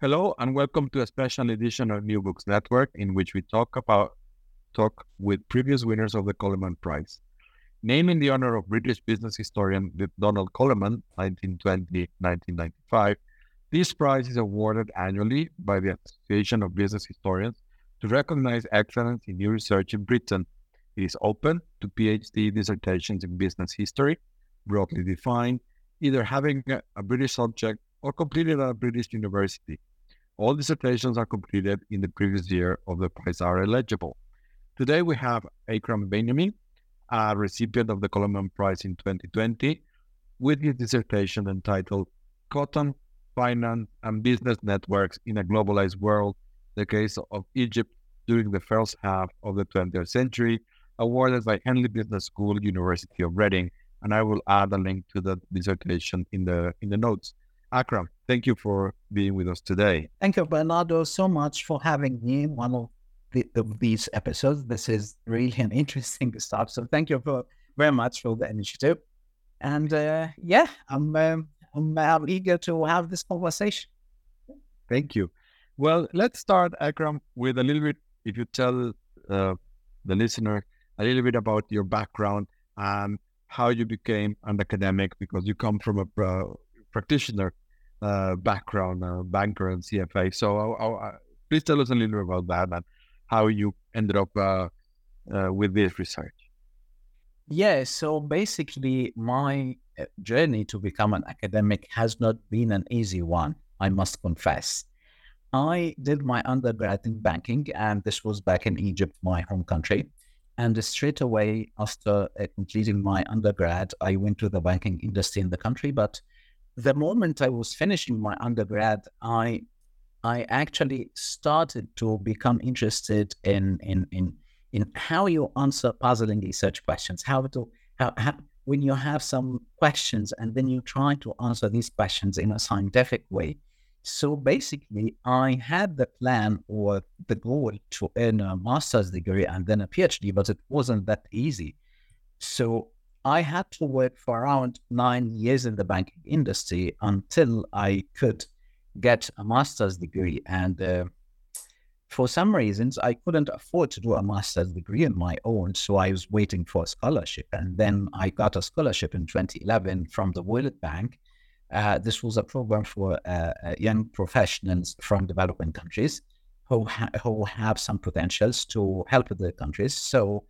Hello and welcome to a special edition of New Books Network, in which we talk with previous winners of the Coleman Prize. Named in the honor of British business historian Donald Coleman, 1920-1995, this prize is awarded annually by the Association of Business Historians to recognize excellence in new research in Britain. It is open to PhD dissertations in business history, broadly defined, either having a British subject or completed at a British university. All dissertations are completed in the previous year of the prize are eligible. Today we have Akram Benjamin, a recipient of the Coleman Prize in 2020, with his dissertation entitled Cotton, Finance and Business Networks in a Globalized World, the Case of Egypt During the First Half of the 20th Century, awarded by Henley Business School, University of Reading. And I will add a link to the dissertation in the notes. Akram, thank you for being with us today. Thank you, Bernardo, so much for having me in one of these episodes. This is really an interesting stuff. So thank you very much for the initiative. And I'm eager to have this conversation. Thank you. Well, let's start, Akram, with a little bit, if you tell the listener a little bit about your background and how you became an academic, because you come from a practitioner background, banker and CFA. So please tell us a little about that and how you ended up with this research. Yeah, so basically my journey to become an academic has not been an easy one, I must confess. I did my undergrad in banking, and this was back in Egypt, my home country. And straight away after completing my undergrad, I went to the banking industry in the country. But the moment I was finishing my undergrad, I actually started to become interested in how you answer puzzling research questions. How when you have some questions and then you try to answer these questions in a scientific way. So basically, I had the plan or the goal to earn a master's degree and then a PhD, but it wasn't that easy. So I had to work for around 9 years in the banking industry until I could get a master's degree. And for some reasons, I couldn't afford to do a master's degree on my own. So I was waiting for a scholarship. And then I got a scholarship in 2011 from the World Bank. This was a program for young professionals from developing countries who have some potentials to help their countries. So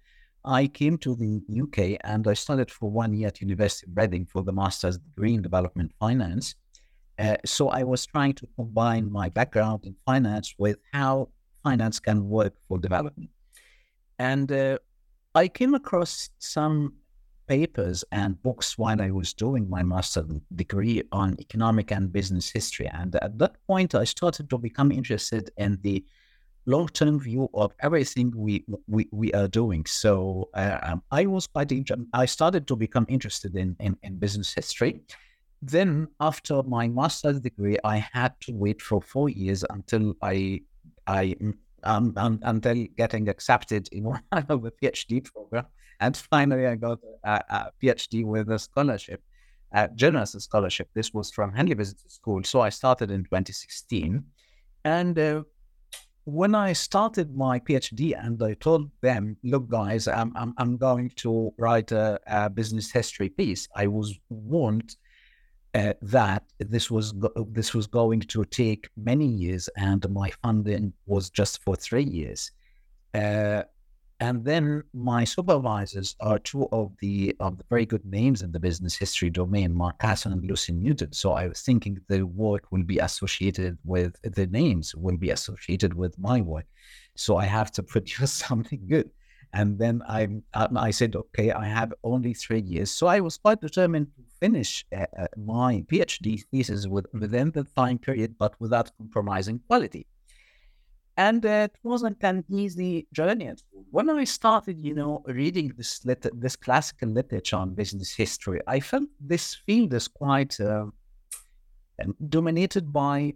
I came to the UK and I studied for 1 year at University of Reading for the master's degree in development finance. So I was trying to combine my background in finance with how finance can work for development. And I came across some papers and books while I was doing my master's degree on economic and business history. And at that point, I started to become interested in the long-term view of everything we are doing. So I started to become interested in business history. Then after my master's degree, I had to wait for 4 years until until getting accepted in one of the PhD program. And finally, I got a PhD with a scholarship, a generous scholarship. This was from Henley Business School. So I started in 2016. And when I started my PhD and I told them, look, guys, I'm going to write a business history piece, I was warned that this was going to take many years, and my funding was just for 3 years. And then my supervisors are two of the very good names in the business history domain, Mark Casson and Lucy Newton. So I was thinking the work will be associated with, the names will be associated with my work. So I have to produce something good. And then I said, okay, I have only 3 years. So I was quite determined to finish my PhD thesis within the time period, but without compromising quality. And it wasn't an easy journey. When I started, reading this classical literature on business history, I felt this field is quite dominated by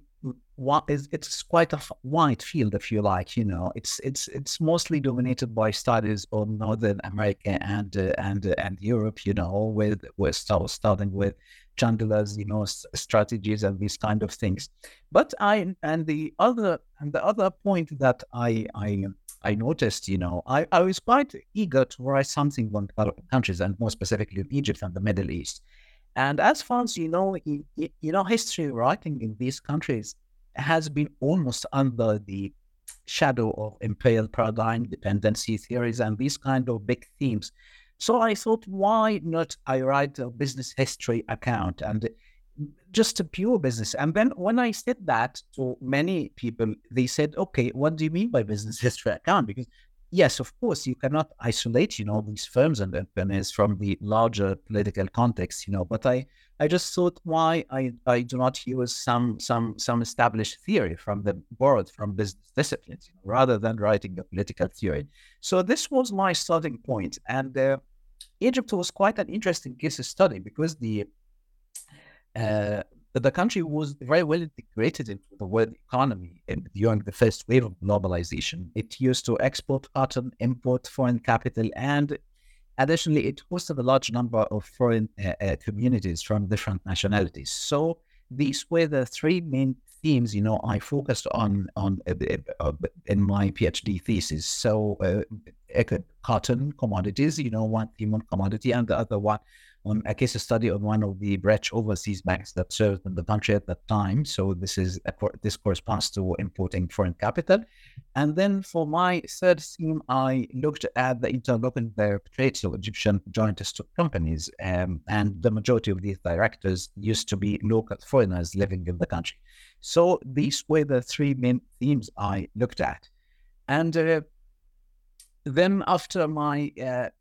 what is. It's quite a wide field, if you like. It's mostly dominated by studies on Northern America and Europe. We're starting with Chandler's, strategies and these kind of things. But the other point that I noticed, I was quite eager to write something on other countries, and more specifically on Egypt and the Middle East. And as far as history writing in these countries has been almost under the shadow of imperial paradigm, dependency theories, and these kind of big themes. So I thought, why not I write a business history account, and just a pure business. And then when I said that to many people, they said, okay, what do you mean by business history account? Because yes, of course, you cannot isolate, these firms and companies from the larger political context, but I just thought, why I do not use some established theory borrowed from business disciplines, rather than writing a political theory. So this was my starting point. And Egypt was quite an interesting case study, because the country was very well integrated into the world economy during the first wave of globalization. It used to export cotton, import foreign capital, and additionally, it hosted a large number of foreign communities from different nationalities. So these were the three main themes, I focused on in my PhD thesis. So cotton, commodities, one theme on commodity, and the other one on a case study of one of the branch overseas banks that served in the country at that time. So this corresponds to importing foreign capital. And then for my third theme, I looked at the interlocking trades of Egyptian joint stock companies, and the majority of these directors used to be local foreigners living in the country. So these were the three main themes I looked at. And then after my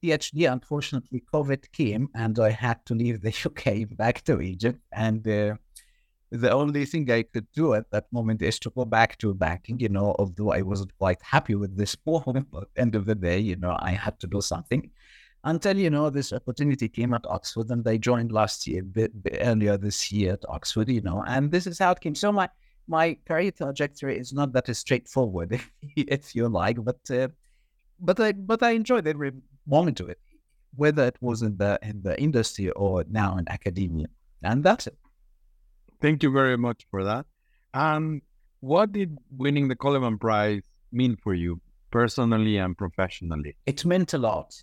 PhD, unfortunately, COVID came, and I had to leave the UK back to Egypt. And the only thing I could do at that moment is to go back to banking, although I wasn't quite happy with this problem, but at the end of the day, I had to do something. Until, this opportunity came at Oxford, and I joined earlier this year at Oxford, and this is how it came. So my career trajectory is not that straightforward, if you like, but I enjoyed every moment of it, whether it was in the industry or now in academia. And that's it. Thank you very much for that. What did winning the Coleman Prize mean for you personally and professionally? It meant a lot,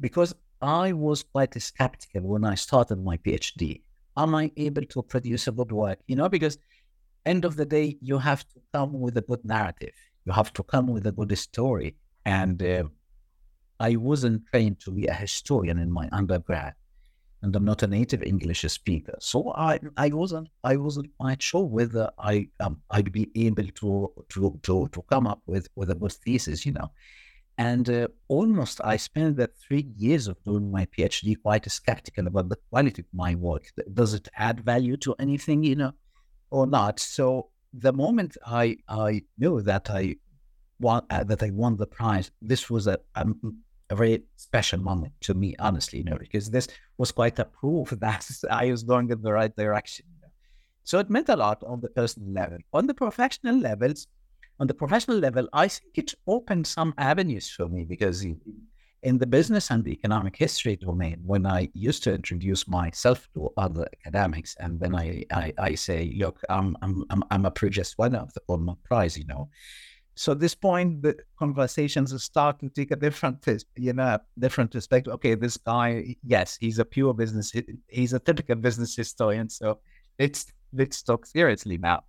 because I was quite skeptical when I started my PhD. Am I able to produce a good work? Because end of the day, you have to come with a good narrative. You have to come with a good story. And I wasn't trained to be a historian in my undergrad, and I'm not a native English speaker. So I wasn't quite sure whether I'd be able to come up with a good thesis, And almost I spent that 3 years of doing my PhD quite skeptical about the quality of my work. Does it add value to anything, or not? So the moment I knew that I won the prize, this was a very special moment to me, honestly, because this was quite a proof that I was going in the right direction. So it meant a lot on the personal level. On the professional level, I think it opened some avenues for me, because in the business and the economic history domain, when I used to introduce myself to other academics, and then I say, look, I'm a previous winner of the Coleman Prize, So at this point, the conversations start to take a different, different perspective. Okay, this guy, yes, he's a pure business. He's a typical business historian. So let's talk seriously now.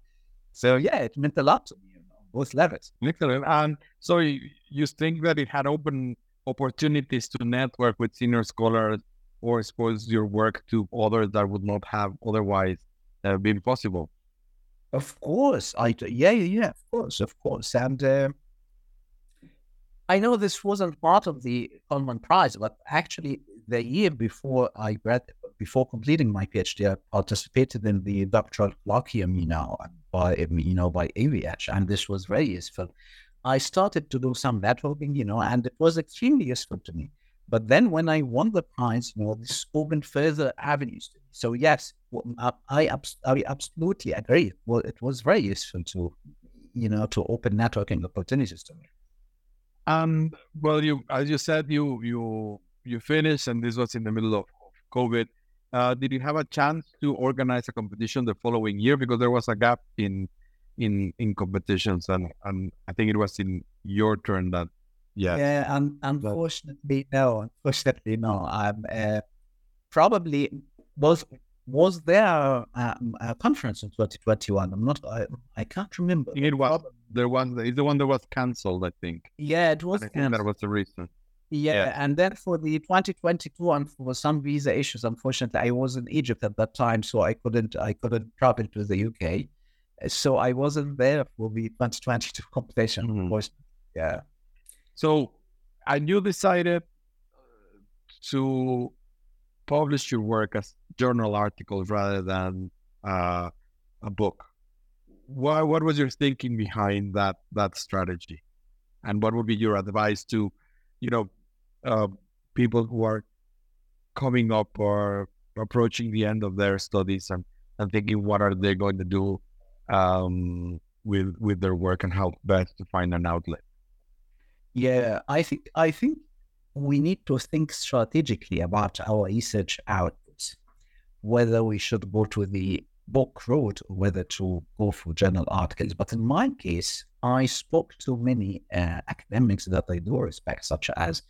So yeah, it meant a lot to me, both levels. Excellent. And so you think that it had opened opportunities to network with senior scholars or expose your work to others that would not have otherwise been possible? Of course, of course. And I know this wasn't part of the Coleman Prize, but actually the year before I before completing my PhD, I participated in the doctoral colloquium, by AVH, and this was very useful. I started to do some networking, and it was extremely useful to me. But then when I won the prize, this opened further avenues to me. So yes, I absolutely agree. Well, it was very useful to open networking opportunities to me. Well, as you said, you finished, and this was in the middle of COVID. Did you have a chance to organize a competition the following year? Because there was a gap in competitions, and I think it was in your turn that. Yes. Yeah. Unfortunately, no. I'm probably was there a conference in 2021? I'm not. I can't remember. It was the one that was cancelled, I think. Yeah, it was. I think that was the reason. Yeah, and then for the 2022, and for some visa issues, unfortunately, I was in Egypt at that time, so I couldn't travel to the UK. So I wasn't there for the 2022 competition. Mm-hmm. Of course. Yeah. So, and you decided to publish your work as journal articles rather than a book. What was your thinking behind that strategy? And what would be your advice to, people who are coming up or approaching the end of their studies and thinking what are they going to do with their work and how best to find an outlet? Yeah, I think we need to think strategically about our research outputs, whether we should go to the book road or whether to go for journal articles. But in my case, I spoke to many academics that I do respect, such as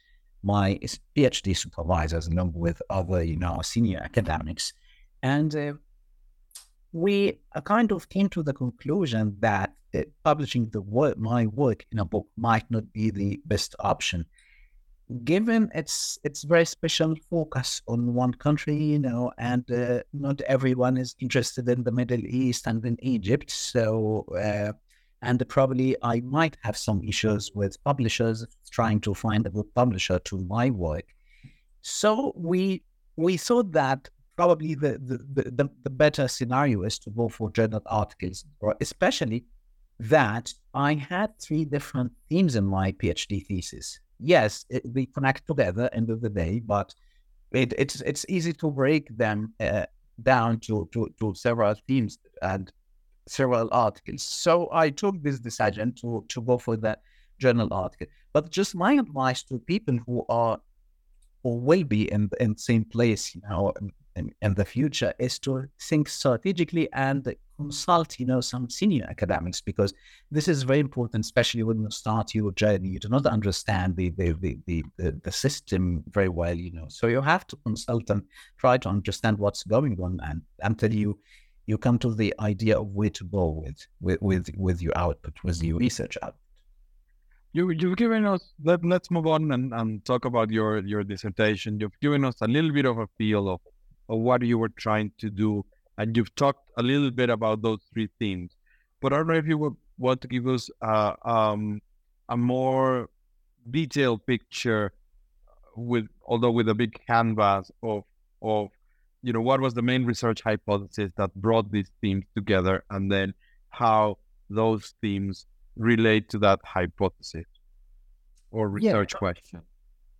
my PhD supervisors, along with other, senior academics. And we kind of came to the conclusion that publishing my work in a book might not be the best option, given its very special focus on one country, and not everyone is interested in the Middle East and in Egypt. So, and probably I might have some issues with publishers trying to find a good publisher to my work. So we thought that probably the better scenario is to go for journal articles, especially that I had three different themes in my PhD thesis. Yes, they connect together end of the day, but it's easy to break them down to several themes and several articles. So I took this decision to go for that journal article. But just my advice to people who are or will be in the same place, in the future, is to think strategically and consult, some senior academics, because this is very important, especially when you start your journey. You do not understand the system very well, So you have to consult and try to understand what's going on, and until you come to the idea of where to go with your output, with your research output. You've given us. Let's move on and talk about your dissertation. You've given us a little bit of a feel of what you were trying to do, and you've talked a little bit about those three themes. But I don't know if you would want to give us a more detailed picture, with a big canvas of what was the main research hypothesis that brought these themes together, and then how those themes relate to that hypothesis or research question.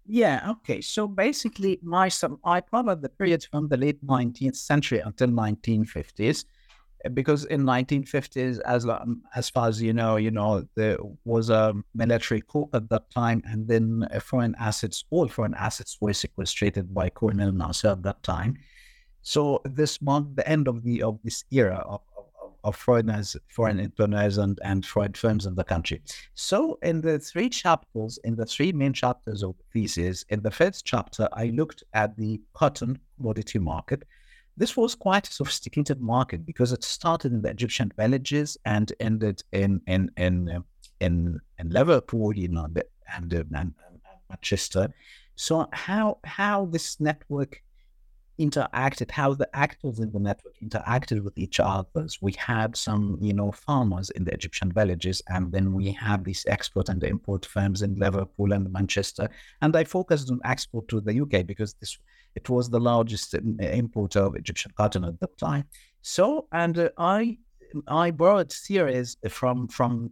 Yeah, okay. So basically, I covered the period from the late 19th century until 1950s, because in 1950s, as far as there was a military coup at that time, and then all foreign assets were sequestrated by Colonel Nasser at that time. So this marked the end of this era of of foreign entrepreneurs and foreign firms in the country. So in the three chapters, in the three main chapters of the thesis, in the first chapter, I looked at the cotton commodity market. This was quite a sophisticated market because it started in the Egyptian villages and ended in Liverpool, you know, and Manchester. So how this network interacted, how the actors in the network interacted with each other. We had some, you know, farmers in the Egyptian villages, and then we had these export and import firms in Liverpool and Manchester. And I focused on export to the UK because it was the largest importer of Egyptian cotton at the time. So, and I borrowed theories from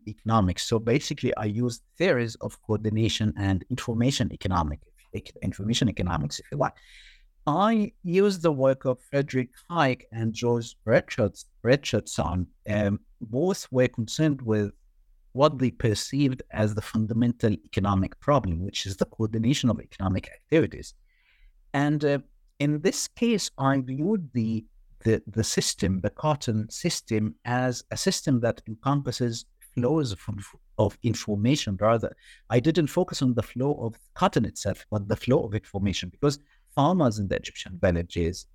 economics. So basically, I used theories of coordination and information economics, if you like. I used the work of Friedrich Hayek and George Richardson. Both were concerned with what they perceived as the fundamental economic problem, which is the coordination of economic activities. And in this case, I viewed the system, the cotton system, as a system that encompasses flows of information. Rather, I didn't focus on the flow of cotton itself, but the flow of information, because farmers in the Egyptian villages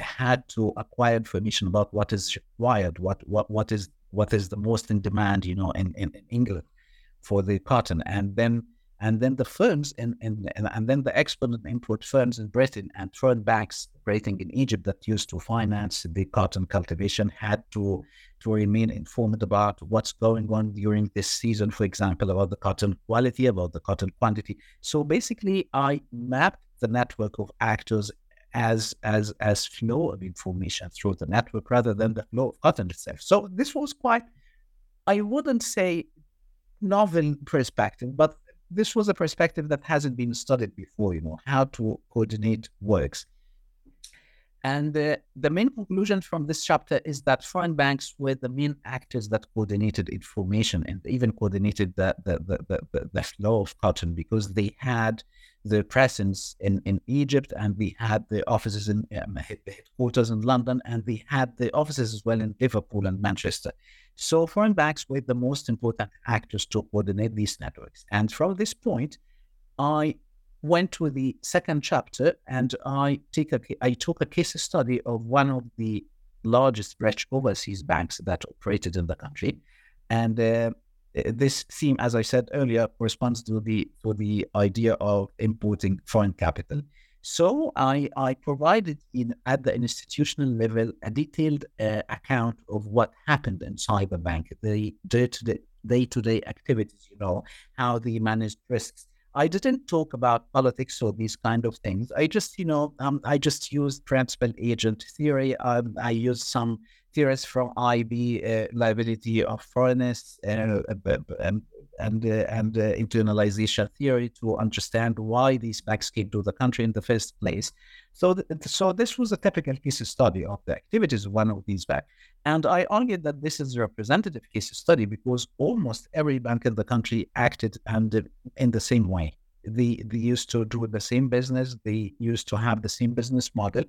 had to acquire information about what is required, what is the most in demand, you know, in England for the cotton, and then the firms and then the export and import firms in Britain and foreign banks operating in Egypt that used to finance the cotton cultivation had to remain informed about what's going on during this season, for example, about the cotton quality, about the cotton quantity. So basically, I mapped the network of actors as flow of information through the network rather than the flow of cotton itself. So this was quite, I wouldn't say novel perspective, but this was a perspective that hasn't been studied before, you know, how to coordinate works. And the main conclusion from this chapter is that foreign banks were the main actors that coordinated information and even coordinated the flow of cotton, because they had their presence in Egypt, and they had the offices in headquarters in London, and they had the offices as well in Liverpool and Manchester. So foreign banks were the most important actors to coordinate these networks. And from this point, I went to the second chapter, and I took a case study of one of the largest British overseas banks that operated in the country. And this theme, as I said earlier, corresponds to the idea of importing foreign capital. So I provided at the institutional level a detailed account of what happened inside the bank, the day-to-day activities, you know, how they managed risks. I didn't talk about politics or these kind of things. I just, you know, I just used principal agent theory. I used some theories from IB, liability of foreigners, and internalization theory to understand why these banks came to the country in the first place. So this was a typical case study of the activities of one of these banks. And I argued that this is a representative case study because almost every bank in the country acted and in the same way. They used to do the same business. They used to have the same business model.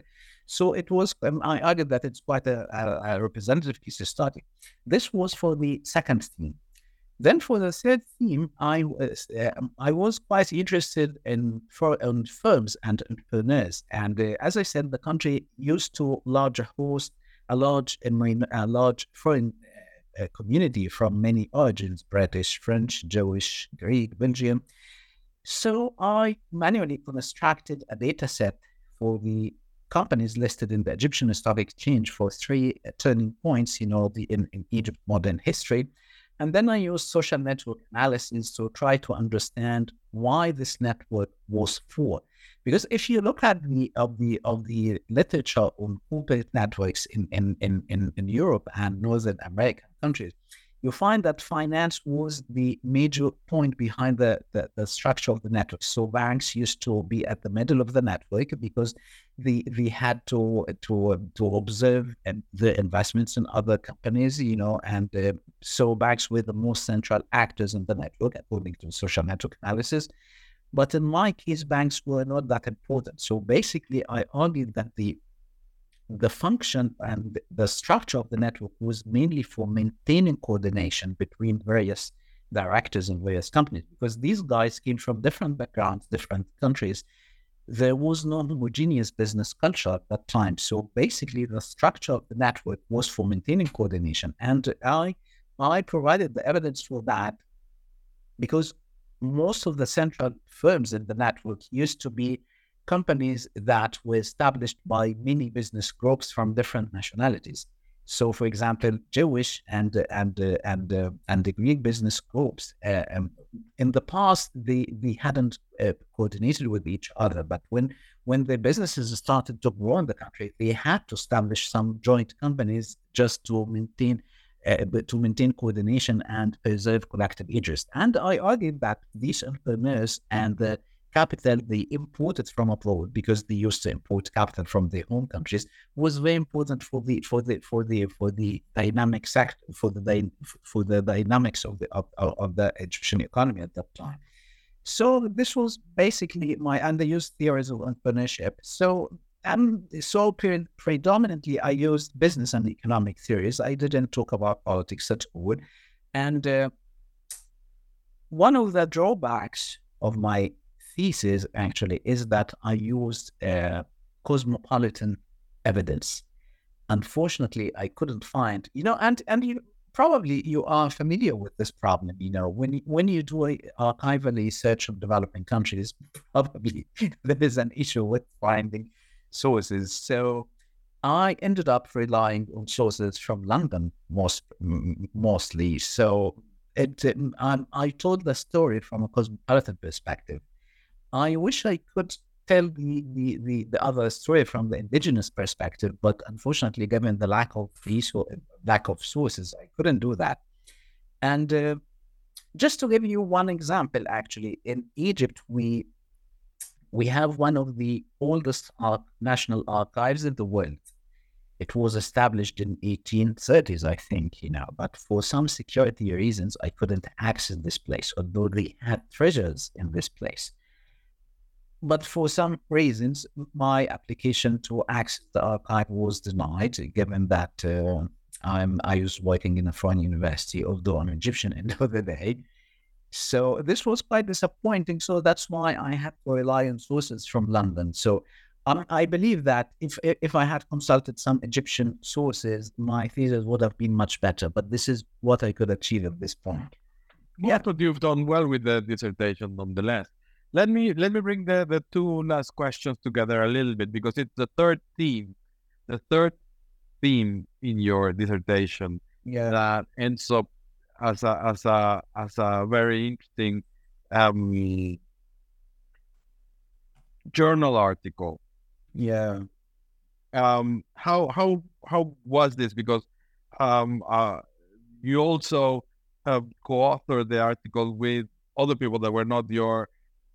So it was, I argued that it's quite a representative case study. This was for the second theme. Then for the third theme, I was quite interested in firms and entrepreneurs. And as I said, the country used to host a large foreign community from many origins: British, French, Jewish, Greek, Belgian. So I manually constructed a data set for the companies listed in the Egyptian Stock Exchange for three turning points, you know, in Egypt modern history. And then I used social network analysis to try to understand why this network was formed. Because if you look at the literature on corporate networks in Europe and Northern American countries, you find that finance was the major point behind the structure of the network. So banks used to be at the middle of the network because they had to observe the investments in other companies, you know, and so banks were the most central actors in the network according to social network analysis. But in my case, banks were not that important. So basically, I argued that the the function and the structure of the network was mainly for maintaining coordination between various directors in various companies, because these guys came from different backgrounds, different countries. There was no homogeneous business culture at that time. So basically the structure of the network was for maintaining coordination. And I provided the evidence for that because most of the central firms in the network used to be companies that were established by many business groups from different nationalities. So, for example, Jewish and the Greek business groups in the past they hadn't coordinated with each other. But when the businesses started to grow in the country, they had to establish some joint companies just to maintain coordination and preserve collective interest. And I argued that these entrepreneurs and the capital they imported from abroad, because they used to import capital from their home countries, was very important for the dynamics of the Egyptian economy at that time. So this was basically my underused theories of entrepreneurship. So predominantly I used business and economic theories. I didn't talk about politics at all. And one of the drawbacks of my thesis actually is that I used cosmopolitan evidence. Unfortunately, I couldn't find, and you probably you are familiar with this problem, when you do archival research of developing countries, probably there is an issue with finding sources. So I ended up relying on sources from London mostly. So I told the story from a cosmopolitan perspective. I wish I could tell the other story from the indigenous perspective, but unfortunately, given the lack of sources, I couldn't do that. And just to give you one example, actually, in Egypt, we have one of the oldest national archives in the world. It was established in 1830s, I think, but for some security reasons, I couldn't access this place, although they had treasures in this place. But for some reasons, my application to access the archive was denied, given that I was working in a foreign university, although I'm Egyptian end of the day. So this was quite disappointing. So that's why I had to rely on sources from London. So I believe that if I had consulted some Egyptian sources, my thesis would have been much better. But this is what I could achieve at this point. Yeah, but you've done well with the dissertation nonetheless. Let me bring the two last questions together a little bit, because it's the third theme in your dissertation that ends up as a very interesting journal article. Yeah. How was this? Because you also co-authored the article with other people that were not your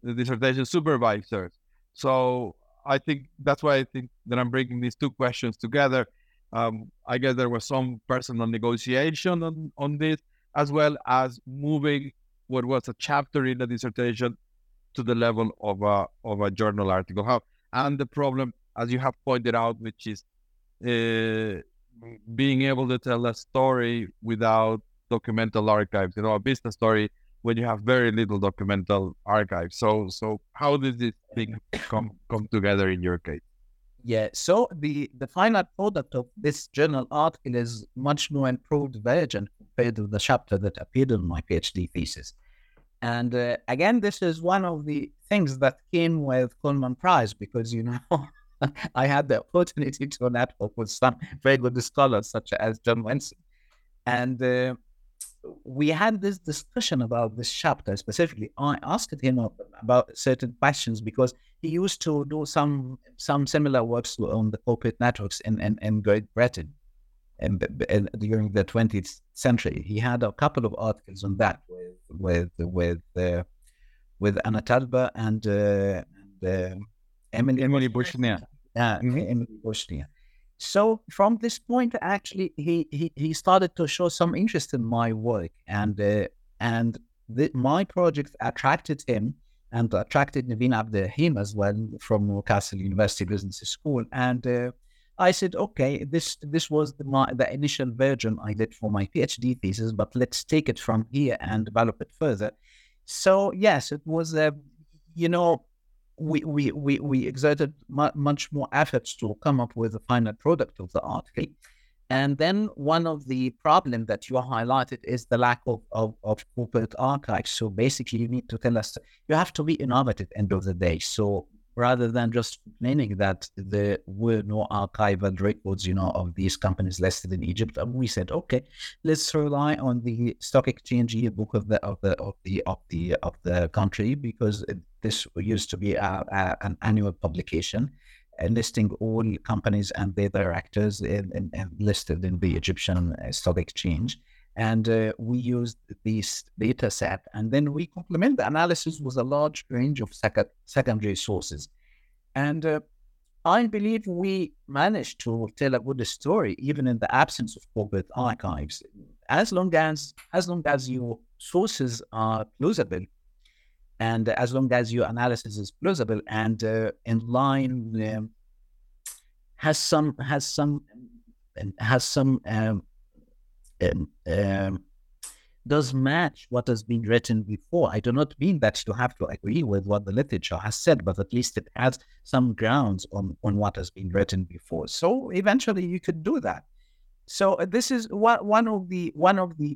the dissertation supervisors. So I think that's why I think that I'm bringing these two questions together. I guess there was some personal negotiation on this, as well as moving what was a chapter in the dissertation to the level of a journal article. And the problem, as you have pointed out, which is being able to tell a story without documental archives, a business story when you have very little documental archives. So how did this thing come together in your case? Yeah, so the final product of this journal article is much more improved version compared to the chapter that appeared in my PhD thesis. And again, this is one of the things that came with Coleman Prize, because, I had the opportunity to network with some very good scholars such as John Wentz. And we had this discussion about this chapter specifically. I asked him about certain questions because he used to do some similar works on the corporate networks in Great Britain and during the 20th century. He had a couple of articles on that with Anna Talba and Emily Bouchner. Yeah, Emily Bouchner. So from this point, actually, he started to show some interest in my work, and my project attracted him and attracted Naveen Abdehim as well from Newcastle University Business School. And I said, okay, this was the initial version I did for my PhD thesis, but let's take it from here and develop it further. So yes, it was we exerted much more efforts to come up with the final product of the article. And then one of the problems that you highlighted is the lack of corporate archives. So basically, you need to tell us, you have to be innovative end of the day. So rather than just complaining that there were no archival records, of these companies listed in Egypt, we said, okay, let's rely on the stock exchange yearbook of the country, because this used to be an annual publication, listing all companies and their directors and listed in the Egyptian stock exchange. And we used this data set, and then we complement the analysis with a large range of secondary sources. And I believe we managed to tell a good story, even in the absence of corporate archives. As long as your sources are plausible, and as long as your analysis is plausible and in line, does match what has been written before. I do not mean that you have to agree with what the literature has said, but at least it has some grounds on what has been written before. So eventually, you could do that. So this is one of the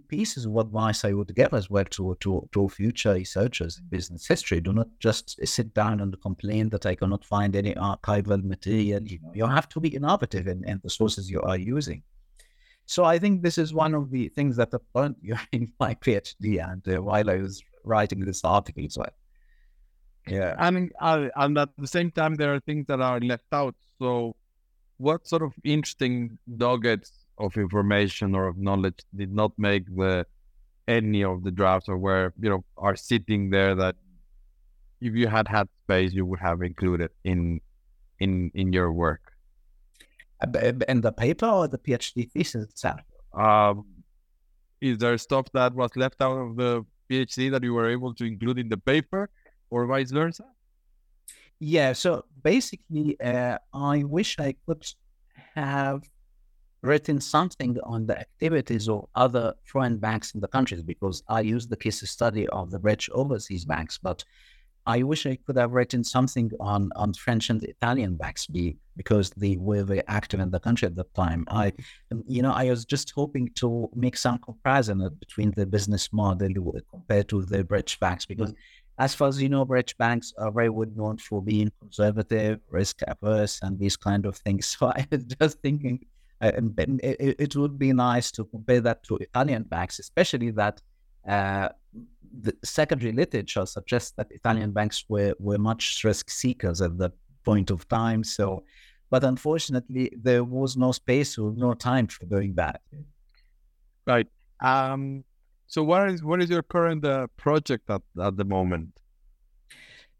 pieces of advice I would give as well to future researchers in business history. Do not just sit down and complain that I cannot find any archival material. You have to be innovative in the sources you are using. So I think this is one of the things that I've learned during my PhD and while I was writing this article as well. Yeah, I mean, and at the same time, there are things that are left out. So what sort of interesting nuggets of information or of knowledge did not make any of the drafts, or where are sitting there that if you had space you would have included in your work? In the paper or the PhD thesis itself? Is there stuff that was left out of the PhD that you were able to include in the paper, or vice versa? Yeah, so basically I wish I could have written something on the activities of other foreign banks in the countries, because I used the case study of the British overseas banks, but I wish I could have written something on French and Italian banks because they were very active in the country at the time. I was just hoping to make some comparison between the business model compared to the British banks, because as far as British banks are very well known for being conservative, risk averse, and these kind of things. So I was just thinking it would be nice to compare that to Italian banks, especially that the secondary literature suggests that Italian banks were much risk seekers at the point of time. So, but unfortunately, there was no space or no time for doing that. Right. So what is your current project at the moment?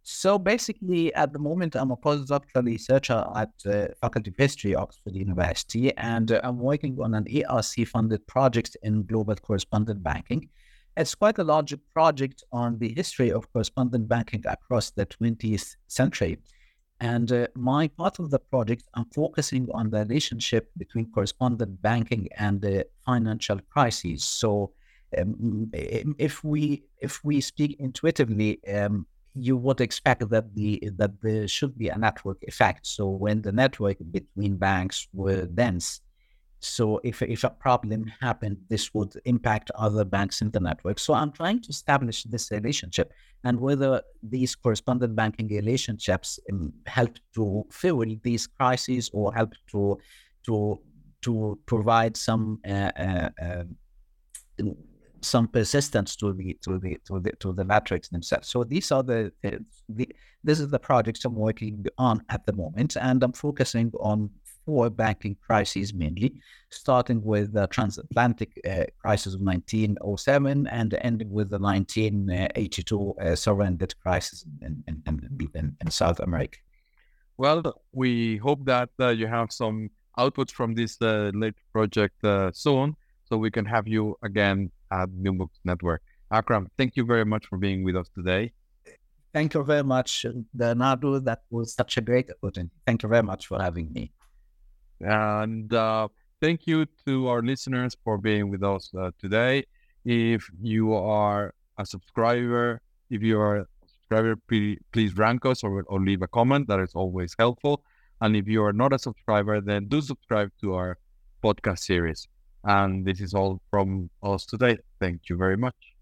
So basically, at the moment, I'm a postdoctoral researcher at the Faculty of History, Oxford University, and I'm working on an ERC-funded project in global correspondent banking. It's quite a large project on the history of correspondent banking across the 20th century. And my part of the project, I'm focusing on the relationship between correspondent banking and the financial crises. So if we speak intuitively, you would expect that there should be a network effect. So when the network between banks were dense, so if a problem happened, this would impact other banks in the network. So I'm trying to establish this relationship and whether these correspondent banking relationships help to fuel these crises or help to provide some persistence to the metrics themselves. So these are this is the project I'm working on at the moment, and I'm focusing on four banking crises mainly, starting with the transatlantic crisis of 1907 and ending with the 1982 sovereign debt crisis in South America. Well, we hope that you have some outputs from this late project soon, so we can have you again at New Books Network. Akram, thank you very much for being with us today. Thank you very much, Bernardo. That was such a great opportunity. Thank you very much for having me. And thank you to our listeners for being with us today. If you are a subscriber, please rank us or leave a comment. That is always helpful. And if you are not a subscriber, then do subscribe to our podcast series. And this is all from us today. Thank you very much.